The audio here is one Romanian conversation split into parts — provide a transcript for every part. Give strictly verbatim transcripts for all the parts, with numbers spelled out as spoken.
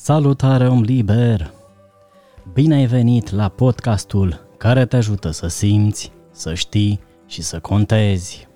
Salutare om liber! Bine ai venit la podcastul care te ajută să simți, să știi și să contezi.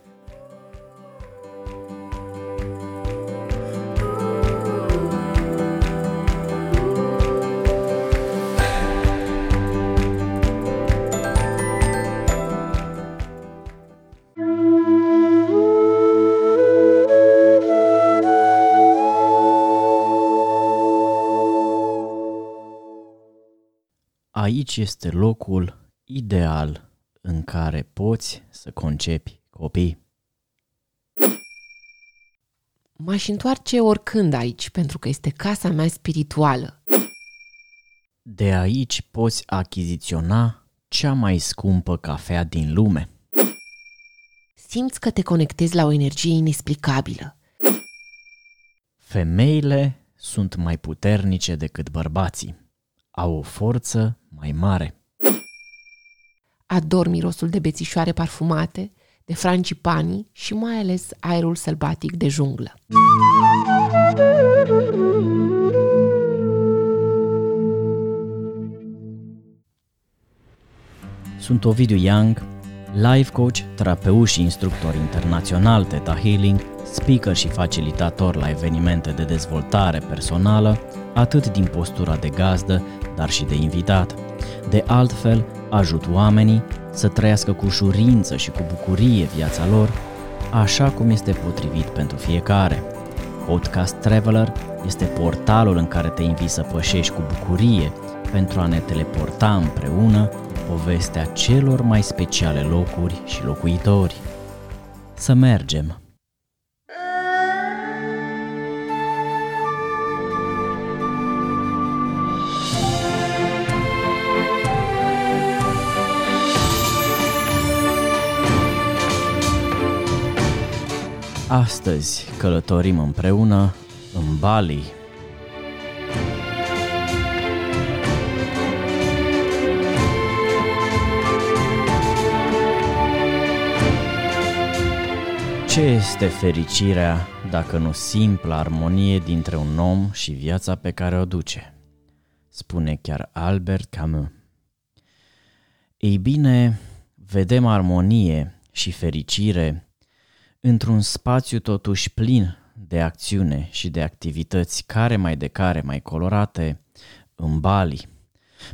Aici este locul ideal în care poți să concepi copii. M-aș întoarce oricând aici, pentru că este casa mea spirituală. De aici poți achiziționa cea mai scumpă cafea din lume. Simți că te conectezi la o energie inexplicabilă. Femeile sunt mai puternice decât bărbații. Au o forță mai mare. Ador mirosul de bețișoare parfumate, de frangipanii și mai ales aerul sălbatic de junglă. Sunt Ovidiu Young, life coach, terapeut și instructor internațional Theta Healing, speaker și facilitator la evenimente de dezvoltare personală, atât din postura de gazdă, dar și de invitat. De altfel, ajut oamenii să trăiască cu ușurință și cu bucurie viața lor, așa cum este potrivit pentru fiecare. Podcast Traveler este portalul în care te invit să pășești cu bucurie pentru a ne teleporta împreună povestea celor mai speciale locuri și locuitori. Să mergem! Astăzi călătorim împreună în Bali. Ce este fericirea dacă nu simpla armonie dintre un om și viața pe care o duce? Spune chiar Albert Camus. Ei bine, vedem armonie și fericire într-un spațiu totuși plin de acțiune și de activități care mai de care mai colorate în Bali.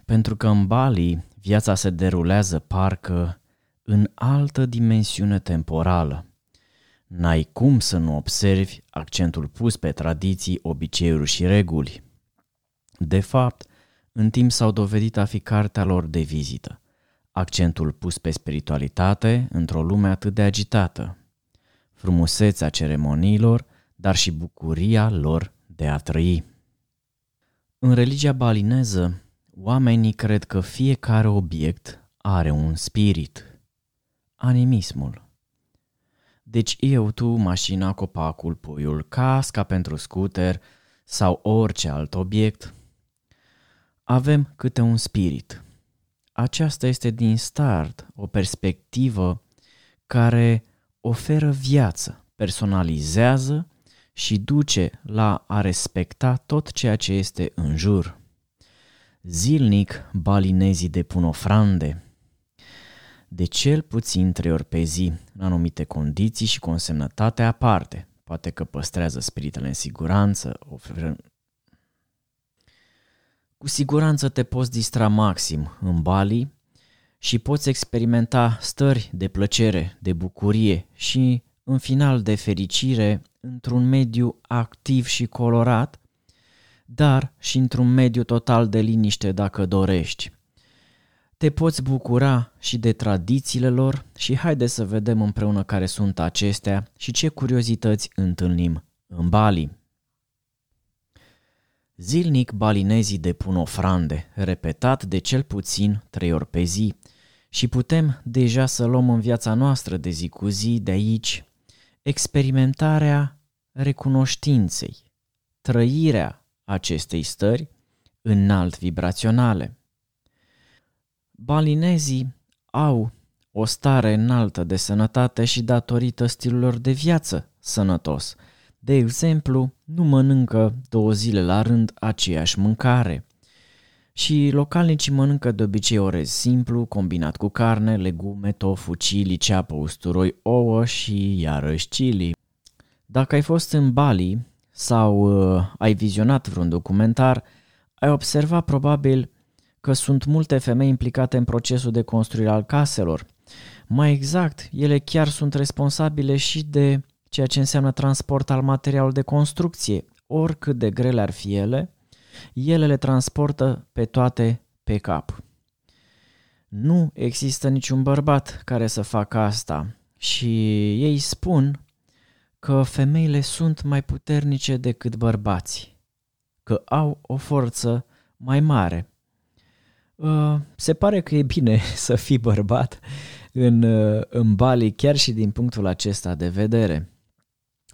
Pentru că în Bali viața se derulează parcă în altă dimensiune temporală. N-ai cum să nu observi accentul pus pe tradiții, obiceiuri și reguli. De fapt, în timp s-au dovedit a fi cartea lor de vizită. Accentul pus pe spiritualitate într-o lume atât de agitată. Frumusețea ceremoniilor, dar și bucuria lor de a trăi. În religia balineză, oamenii cred că fiecare obiect are un spirit, animismul. Deci eu, tu, mașina, copacul, puiul, casca pentru scuter sau orice alt obiect, avem câte un spirit. Aceasta este din start o perspectivă care oferă viață, personalizează și duce la a respecta tot ceea ce este în jur. Zilnic, balinezii depun ofrande, de cel puțin trei ori pe zi, în anumite condiții și cu o însemnătate aparte. Poate că păstrează spiritele în siguranță, oferă... Cu siguranță te poți distra maxim în Bali și poți experimenta stări de plăcere, de bucurie și, în final, de fericire într-un mediu activ și colorat, dar și într-un mediu total de liniște dacă dorești. Te poți bucura și de tradițiile lor și haide să vedem împreună care sunt acestea și ce curiozități întâlnim în Bali. Zilnic, balinezii depun ofrande, repetat de cel puțin trei ori pe zi, și putem deja să luăm în viața noastră de zi cu zi de aici experimentarea recunoștinței, trăirea acestei stări înalt vibraționale. Balinezii au o stare înaltă de sănătate și datorită stilurilor de viață sănătos, De exemplu, nu mănâncă două zile la rând aceeași mâncare. Și localnicii mănâncă de obicei orez simplu, combinat cu carne, legume, tofu, chili, ceapă, usturoi, ouă și iarăși chili. Dacă ai fost în Bali sau uh, ai vizionat vreun documentar, ai observat probabil că sunt multe femei implicate în procesul de construire al caselor. Mai exact, ele chiar sunt responsabile și de ceea ce înseamnă transport al materialului de construcție. Oricât de grele ar fi ele, ele le transportă pe toate pe cap. Nu există niciun bărbat care să facă asta și ei spun că femeile sunt mai puternice decât bărbații, că au o forță mai mare. Se pare că e bine să fii bărbat în, în Bali chiar și din punctul acesta de vedere.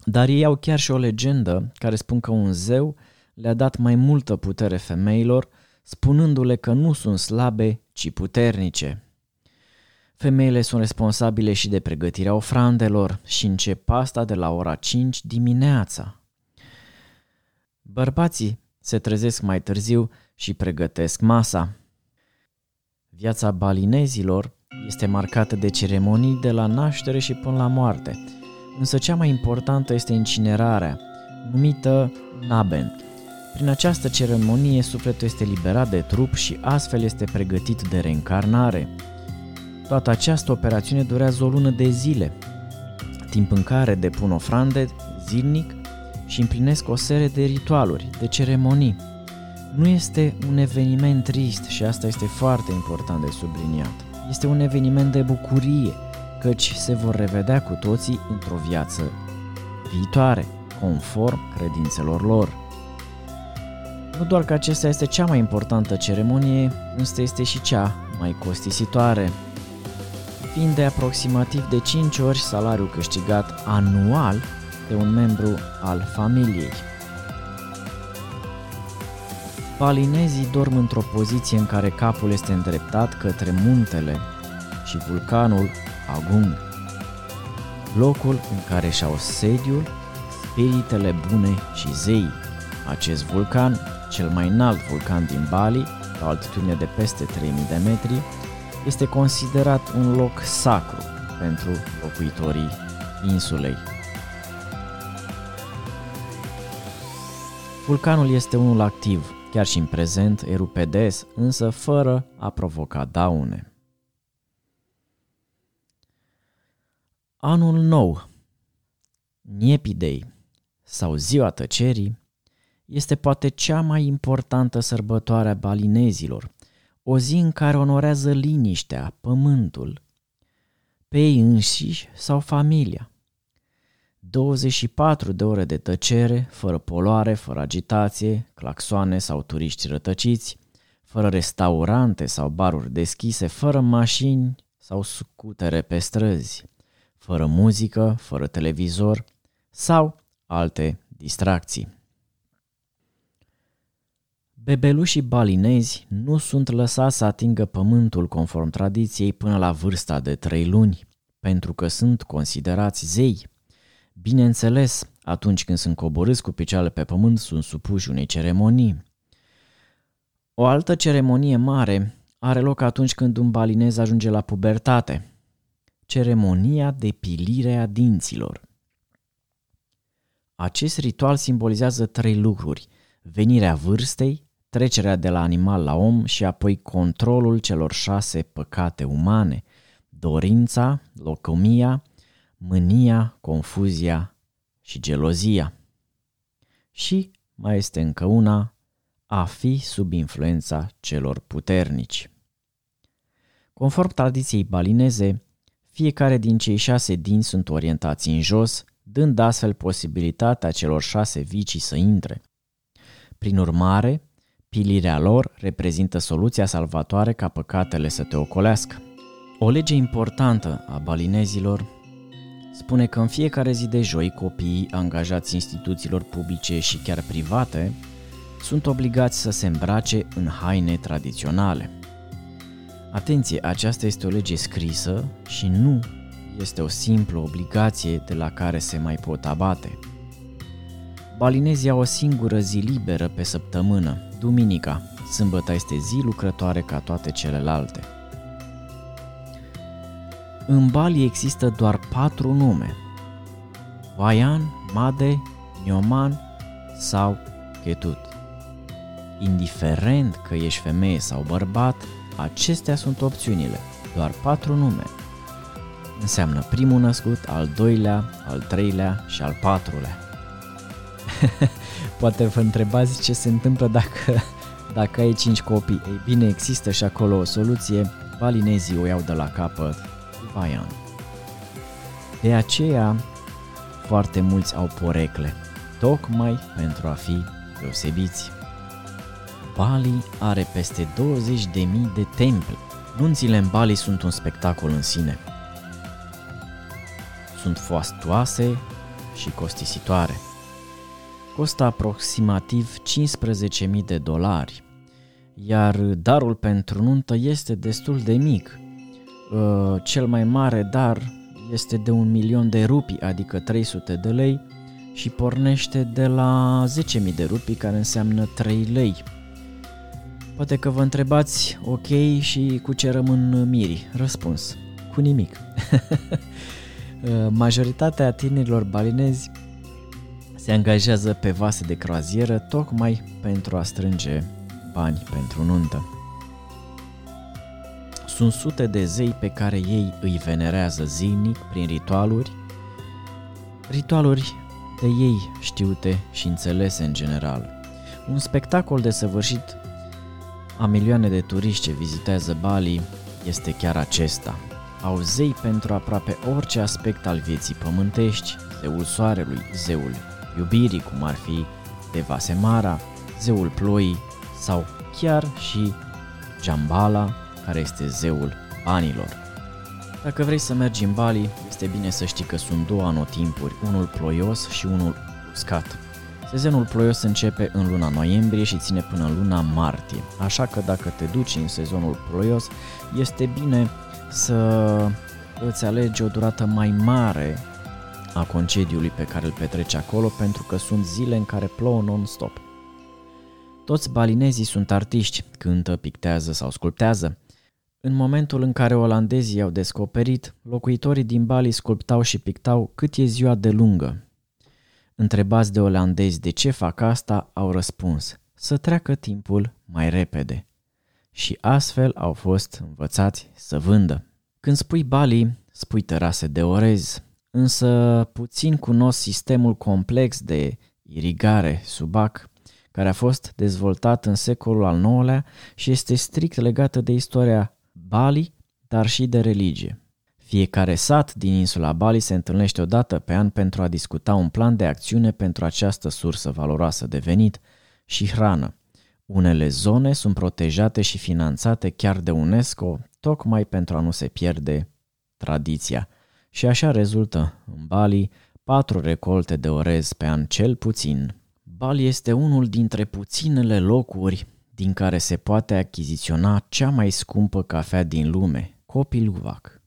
Dar ei au chiar și o legendă care spun că un zeu le-a dat mai multă putere femeilor, spunându-le că nu sunt slabe, ci puternice. Femeile sunt responsabile și de pregătirea ofrandelor și încep asta de la ora cinci dimineața. Bărbații se trezesc mai târziu și pregătesc masa. Viața balinezilor este marcată de ceremonii de la naștere și până la moarte, însă cea mai importantă este incinerarea, numită naben. Prin această ceremonie, sufletul este liberat de trup și astfel este pregătit de reîncarnare. Toată această operațiune durează o lună de zile, timp în care depun ofrande zilnic și împlinesc o serie de ritualuri, de ceremonii. Nu este un eveniment trist și asta este foarte important de subliniat. Este un eveniment de bucurie, căci se vor revedea cu toții într-o viață viitoare, conform credințelor lor. Nu doar că acesta este cea mai importantă ceremonie, însă este și cea mai costisitoare, fiind de aproximativ de cinci ori salariul câștigat anual de un membru al familiei. Balinezii dorm într-o poziție în care capul este îndreptat către muntele și vulcanul Agung, locul în care și-au sediul spiritele bune și zei. Acest vulcan, cel mai înalt vulcan din Bali, la o altitudine de peste trei mii de metri, este considerat un loc sacru pentru locuitorii insulei. Vulcanul este unul activ, chiar și în prezent, erupe des, însă fără a provoca daune. Anul nou, Nyepi Day, sau Ziua Tăcerii, este poate cea mai importantă sărbătoare a balinezilor, o zi în care onorează liniștea, pământul, pe ei înșiși sau familia. douăzeci și patru de ore de tăcere, fără poluare, fără agitație, claxoane sau turiști rătăciți, fără restaurante sau baruri deschise, fără mașini sau scutere pe străzi, fără muzică, fără televizor sau alte distracții. Bebelușii balinezi nu sunt lăsați să atingă pământul conform tradiției până la vârsta de trei luni, pentru că sunt considerați zei. Bineînțeles, atunci când sunt coborâți cu picioarele pe pământ, sunt supuși unei ceremonii. O altă ceremonie mare are loc atunci când un balinez ajunge la pubertate, ceremonia de pilire a dinților. Acest ritual simbolizează trei lucruri: venirea vârstei, trecerea de la animal la om și apoi controlul celor șase păcate umane: dorința, locomia, mânia, confuzia și gelozia. Și mai este încă una: a fi sub influența celor puternici. Conform tradiției balineze, fiecare din cei șase dinți sunt orientați în jos, dând astfel posibilitatea celor șase vicii să intre. Prin urmare, pilirea lor reprezintă soluția salvatoare ca păcatele să te ocolească. O lege importantă a balinezilor spune că în fiecare zi de joi copiii angajați instituțiilor publice și chiar private sunt obligați să se îmbrace în haine tradiționale. Atenție, aceasta este o lege scrisă și nu este o simplă obligație de la care se mai pot abate. Balinezii au o singură zi liberă pe săptămână, duminica. Sâmbăta este zi lucrătoare ca toate celelalte. În Bali există doar patru nume: Wayan, Made, Nyoman sau Ketut. Indiferent că ești femeie sau bărbat, acestea sunt opțiunile, doar patru nume. Înseamnă primul născut, al doilea, al treilea și al patrulea. Poate vă întrebați ce se întâmplă dacă, dacă ai cinci copii. Ei bine, există și acolo o soluție, balinezii o iau de la capăt cu Wayan. De aceea, foarte mulți au porecle, tocmai pentru a fi deosebiți. Bali are peste douăzeci de mii de temple. Nunțile în Bali sunt un spectacol în sine. Sunt fastoase și costisitoare. Costă aproximativ cincisprezece mii de dolari, iar darul pentru nuntă este destul de mic. Cel mai mare dar este de un milion de rupii, adică trei sute de lei, și pornește de la zece mii de rupii, care înseamnă trei lei. Poate că vă întrebați, ok, și cu ce rămân mirii? Răspuns, cu nimic. Majoritatea tinerilor balinezi se angajează pe vase de croazieră tocmai pentru a strânge bani pentru nuntă. Sunt sute de zei pe care ei îi venerează zilnic prin ritualuri, ritualuri de ei știute și înțelese în general. Un spectacol desăvârșit a milioane de turiști ce vizitează Bali este chiar acesta. Au zei pentru aproape orice aspect al vieții pământești, zeul soarelui, zeul iubirii, cum ar fi Dewa Semara, zeul ploii sau chiar și Jambala, care este zeul banilor. Dacă vrei să mergi în Bali, este bine să știi că sunt două anotimpuri, unul ploios și unul uscat. Sezonul ploios începe în luna noiembrie și ține până în luna martie, așa că dacă te duci în sezonul ploios, este bine să îți alegi o durată mai mare a concediului pe care îl petreci acolo, pentru că sunt zile în care plouă non-stop. Toți balinezii sunt artiști, cântă, pictează sau sculptează. În momentul în care olandezii au descoperit, locuitorii din Bali sculptau și pictau cât e ziua de lungă. Întrebați de olandezi de ce fac asta, au răspuns, să treacă timpul mai repede. Și astfel au fost învățați să vândă. Când spui Bali, spui terase de orez, însă puțin cunosc sistemul complex de irigare subac, care a fost dezvoltat în secolul al nouălea și este strict legată de istoria Bali, dar și de religie. Fiecare sat din insula Bali se întâlnește o dată pe an pentru a discuta un plan de acțiune pentru această sursă valoroasă de venit și hrană. Unele zone sunt protejate și finanțate chiar de UNESCO, tocmai pentru a nu se pierde tradiția. Și așa rezultă, în Bali, patru recolte de orez pe an cel puțin. Bali este unul dintre puținele locuri din care se poate achiziționa cea mai scumpă cafea din lume, kopi luwak.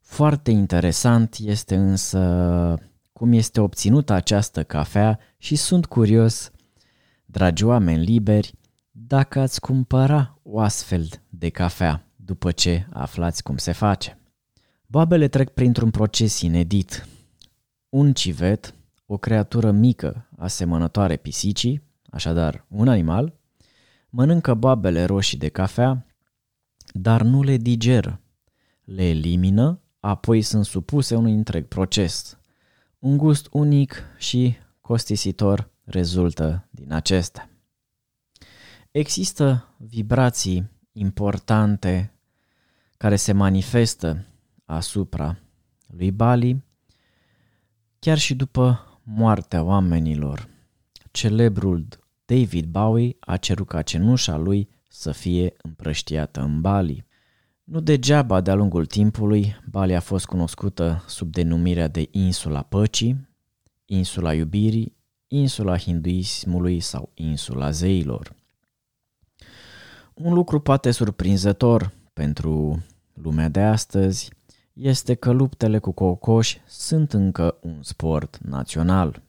Foarte interesant este însă cum este obținută această cafea și sunt curios, dragi oameni liberi, dacă ați cumpăra o astfel de cafea după ce aflați cum se face. Boabele trec printr-un proces inedit. Un civet, o creatură mică asemănătoare pisicii, așadar un animal, mănâncă boabele roșii de cafea, dar nu le digeră, le elimină, apoi sunt supuse unui întreg proces. Un gust unic și costisitor rezultă din acestea. Există vibrații importante care se manifestă asupra lui Bali chiar și după moartea oamenilor. Celebrul David Bowie a cerut ca cenușa lui să fie împrăștiată în Bali. Nu degeaba, de-a lungul timpului, Bali a fost cunoscută sub denumirea de Insula Păcii, Insula Iubirii, Insula Hinduismului sau Insula Zeilor. Un lucru poate surprinzător pentru lumea de astăzi este că luptele cu cocoși sunt încă un sport național.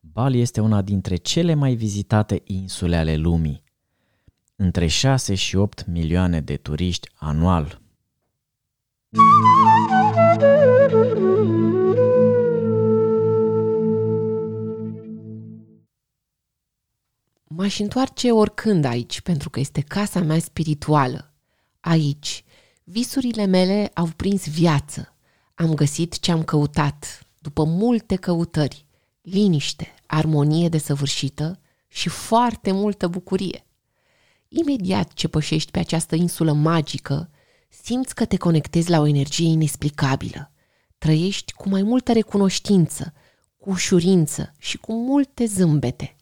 Bali este una dintre cele mai vizitate insule ale lumii, între șase și opt milioane de turiști anual. M-aș întoarce oricând aici, pentru că este casa mea spirituală. Aici, visurile mele au prins viață. Am găsit ce am căutat, după multe căutări. Liniște, armonie desăvârșită și foarte multă bucurie. Imediat ce pășești pe această insulă magică, simți că te conectezi la o energie inexplicabilă. Trăiești cu mai multă recunoștință, cu ușurință și cu multe zâmbete.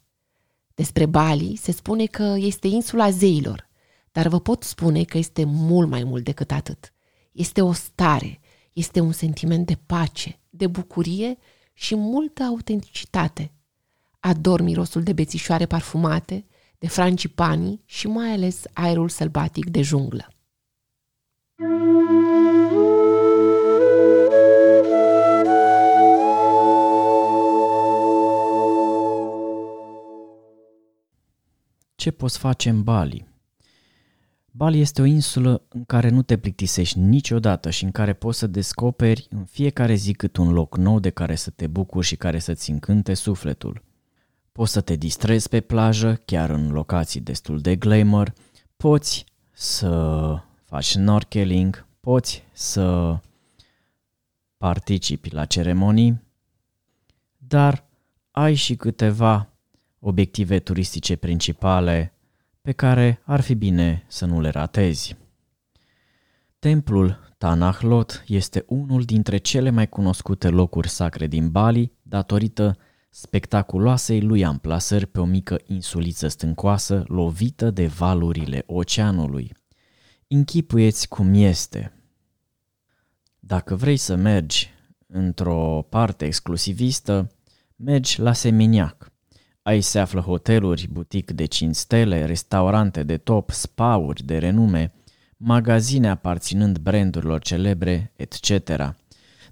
Despre Bali se spune că este insula zeilor, dar vă pot spune că este mult mai mult decât atât. Este o stare, este un sentiment de pace, de bucurie și multă autenticitate. Ador mirosul de bețișoare parfumate, de frangipanii și mai ales aerul sălbatic de junglă. Ce poți face în Bali? Bali este o insulă în care nu te plictisești niciodată și în care poți să descoperi în fiecare zi cât un loc nou de care să te bucuri și care să-ți încânte sufletul. Poți să te distrezi pe plajă, chiar în locații destul de glamour, poți să faci snorkeling, poți să participi la ceremonii, dar ai și câteva obiective turistice principale pe care ar fi bine să nu le ratezi. Templul Tanah Lot este unul dintre cele mai cunoscute locuri sacre din Bali, datorită spectaculoasei lui amplasări pe o mică insuliță stâncoasă lovită de valurile oceanului. Închipuieți cum este. Dacă vrei să mergi într-o parte exclusivistă, mergi la Seminyak. Aici se află hoteluri, butici de cinci stele, restaurante de top, spa-uri de renume, magazine aparținând brandurilor celebre, et cetera.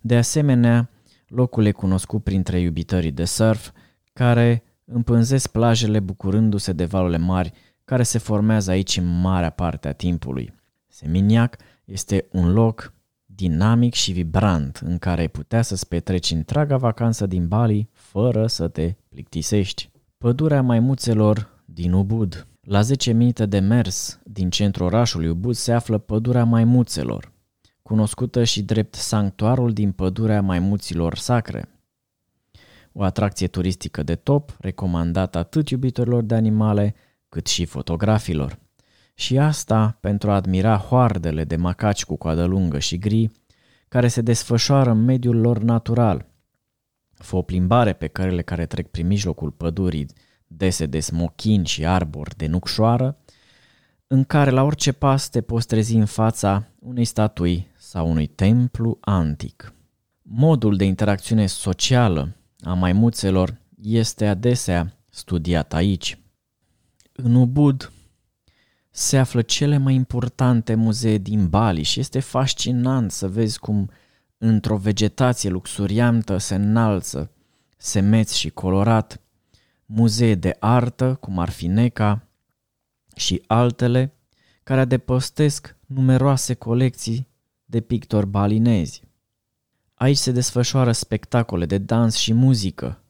De asemenea, locul e cunoscut printre iubitorii de surf, care împânzesc plajele bucurându-se de valurile mari care se formează aici în marea parte a timpului. Seminyak este un loc dinamic și vibrant în care ai putea să-ți petreci întreaga vacanță din Bali fără să te plictisești. Pădurea maimuțelor din Ubud. La zece minute de mers din centrul orașului Ubud se află pădurea maimuțelor, cunoscută și drept sanctuarul din pădurea maimuților sacre. O atracție turistică de top, recomandată atât iubitorilor de animale, cât și fotografilor. Și asta pentru a admira hoardele de macaci cu coadă lungă și gri, care se desfășoară în mediul lor natural. Fă o plimbare pe cărele care trec prin mijlocul pădurii dese de smochini și arbori de nucșoară, în care la orice pas te poți trezi în fața unei statui sau unui templu antic. Modul de interacțiune socială a maimuțelor este adesea studiat aici. În Ubud se află cele mai importante muzee din Bali și este fascinant să vezi cum într-o vegetație luxuriantă se înalță, semeț și colorat, muzee de artă, cum ar fi Neka, și altele care adăpostesc numeroase colecții de pictori balinezi. Aici se desfășoară spectacole de dans și muzică.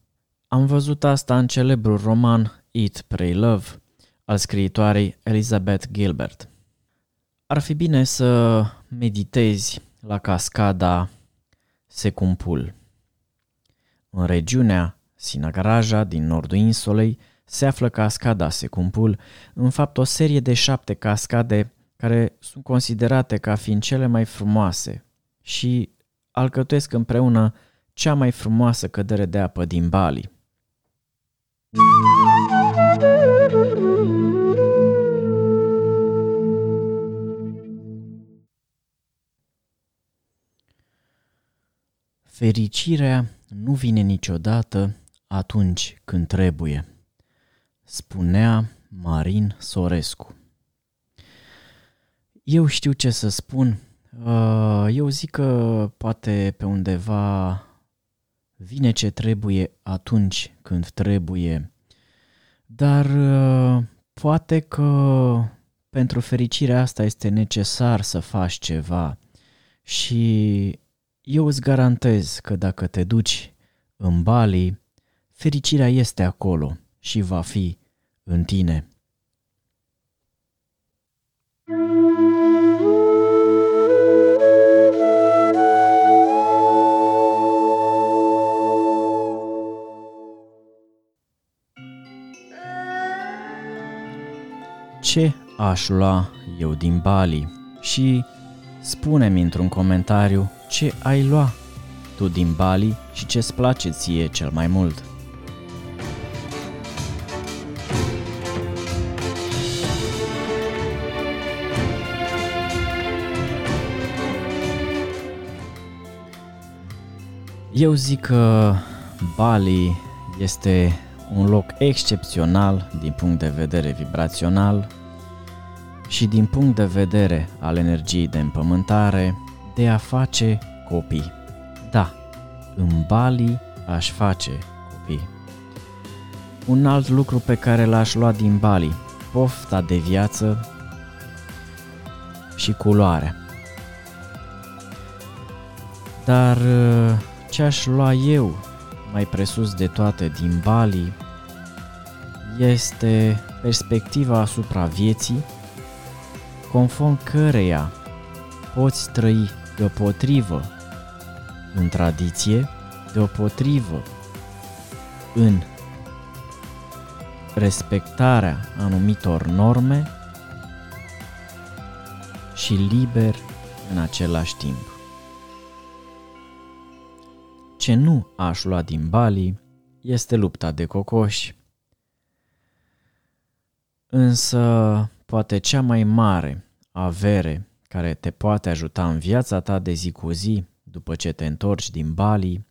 Am văzut asta în celebrul roman Eat, Pray, Love al scriitoarei Elizabeth Gilbert. Ar fi bine să meditezi la cascada Secumpul. În regiunea Sinagraja din nordul insulei se află cascada Secumpul, în fapt o serie de șapte cascade care sunt considerate ca fiind cele mai frumoase și alcătuiesc împreună cea mai frumoasă cădere de apă din Bali. Fericirea nu vine niciodată atunci când trebuie, spunea Marin Sorescu. Eu știu ce să spun. Eu zic că poate pe undeva vine ce trebuie atunci când trebuie. Dar poate că pentru fericirea asta este necesar să faci ceva. Și eu îți garantez că dacă te duci în Bali, fericirea este acolo și va fi în tine. Ce aș lua eu din Bali? Și spune-mi într-un comentariu ce ai lua tu din Bali și ce-ți place ție cel mai mult. Eu zic că Bali este un loc excepțional din punct de vedere vibrațional și din punct de vedere al energiei de împământare de a face copii. Da, în Bali aș face copii. Un alt lucru pe care l-aș lua din Bali, pofta de viață și culoarea. Dar ce aș lua eu mai presus de toate din Bali este perspectiva asupra vieții, conform căreia poți trăi deopotrivă în tradiție, deopotrivă în respectarea anumitor norme și liber în același timp. Ce nu aș lua din Bali este lupta de cocoși, însă poate cea mai mare avere care te poate ajuta în viața ta de zi cu zi după ce te întorci din Bali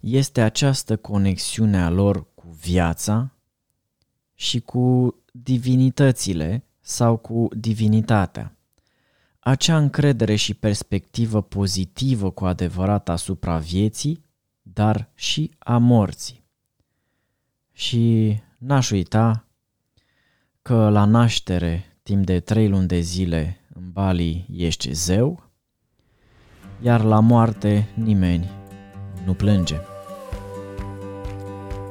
este această conexiune a lor cu viața și cu divinitățile sau cu divinitatea. Acea încredere și perspectivă pozitivă cu adevărat asupra vieții, dar și a morții. Și n-aș uita că la naștere, timp de trei luni de zile, în Bali ești zeu, iar la moarte nimeni nu plânge.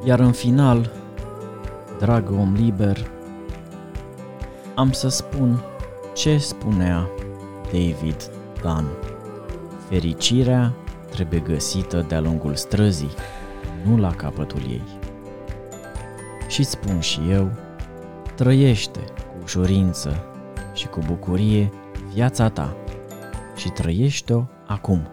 Iar în final, drag om liber, am să spun ce spunea David Dunn. Fericirea trebuie găsită de-a lungul străzii, nu la capătul ei. Și spun și eu, trăiește cu ușurință și cu bucurie viața ta și trăiește-o acum.